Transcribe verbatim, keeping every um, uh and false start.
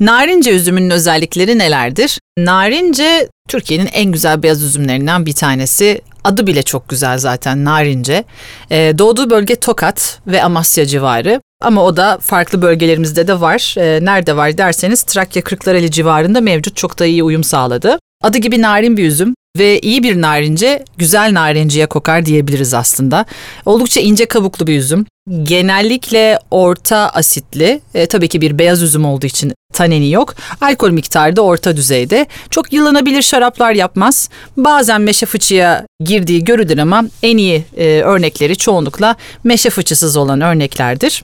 Narince üzümünün özellikleri nelerdir? Narince, Türkiye'nin en güzel beyaz üzümlerinden bir tanesi. Adı bile çok güzel zaten, narince. Ee, doğduğu bölge Tokat ve Amasya civarı. Ama o da farklı bölgelerimizde de var. Ee, nerede var derseniz Trakya Kırklareli civarında mevcut, çok da iyi uyum sağladı. Adı gibi narin bir üzüm ve iyi bir narince güzel narinciye kokar diyebiliriz aslında. Oldukça ince kabuklu bir üzüm. Genellikle orta asitli, e, tabii ki bir beyaz üzüm olduğu için taneni yok. Alkol miktarı da orta düzeyde. Çok yılanabilir şaraplar yapmaz. Bazen meşe fıçıya girdiği görülür ama en iyi e, örnekleri çoğunlukla meşe fıçısız olan örneklerdir.